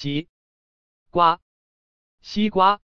西瓜，西瓜。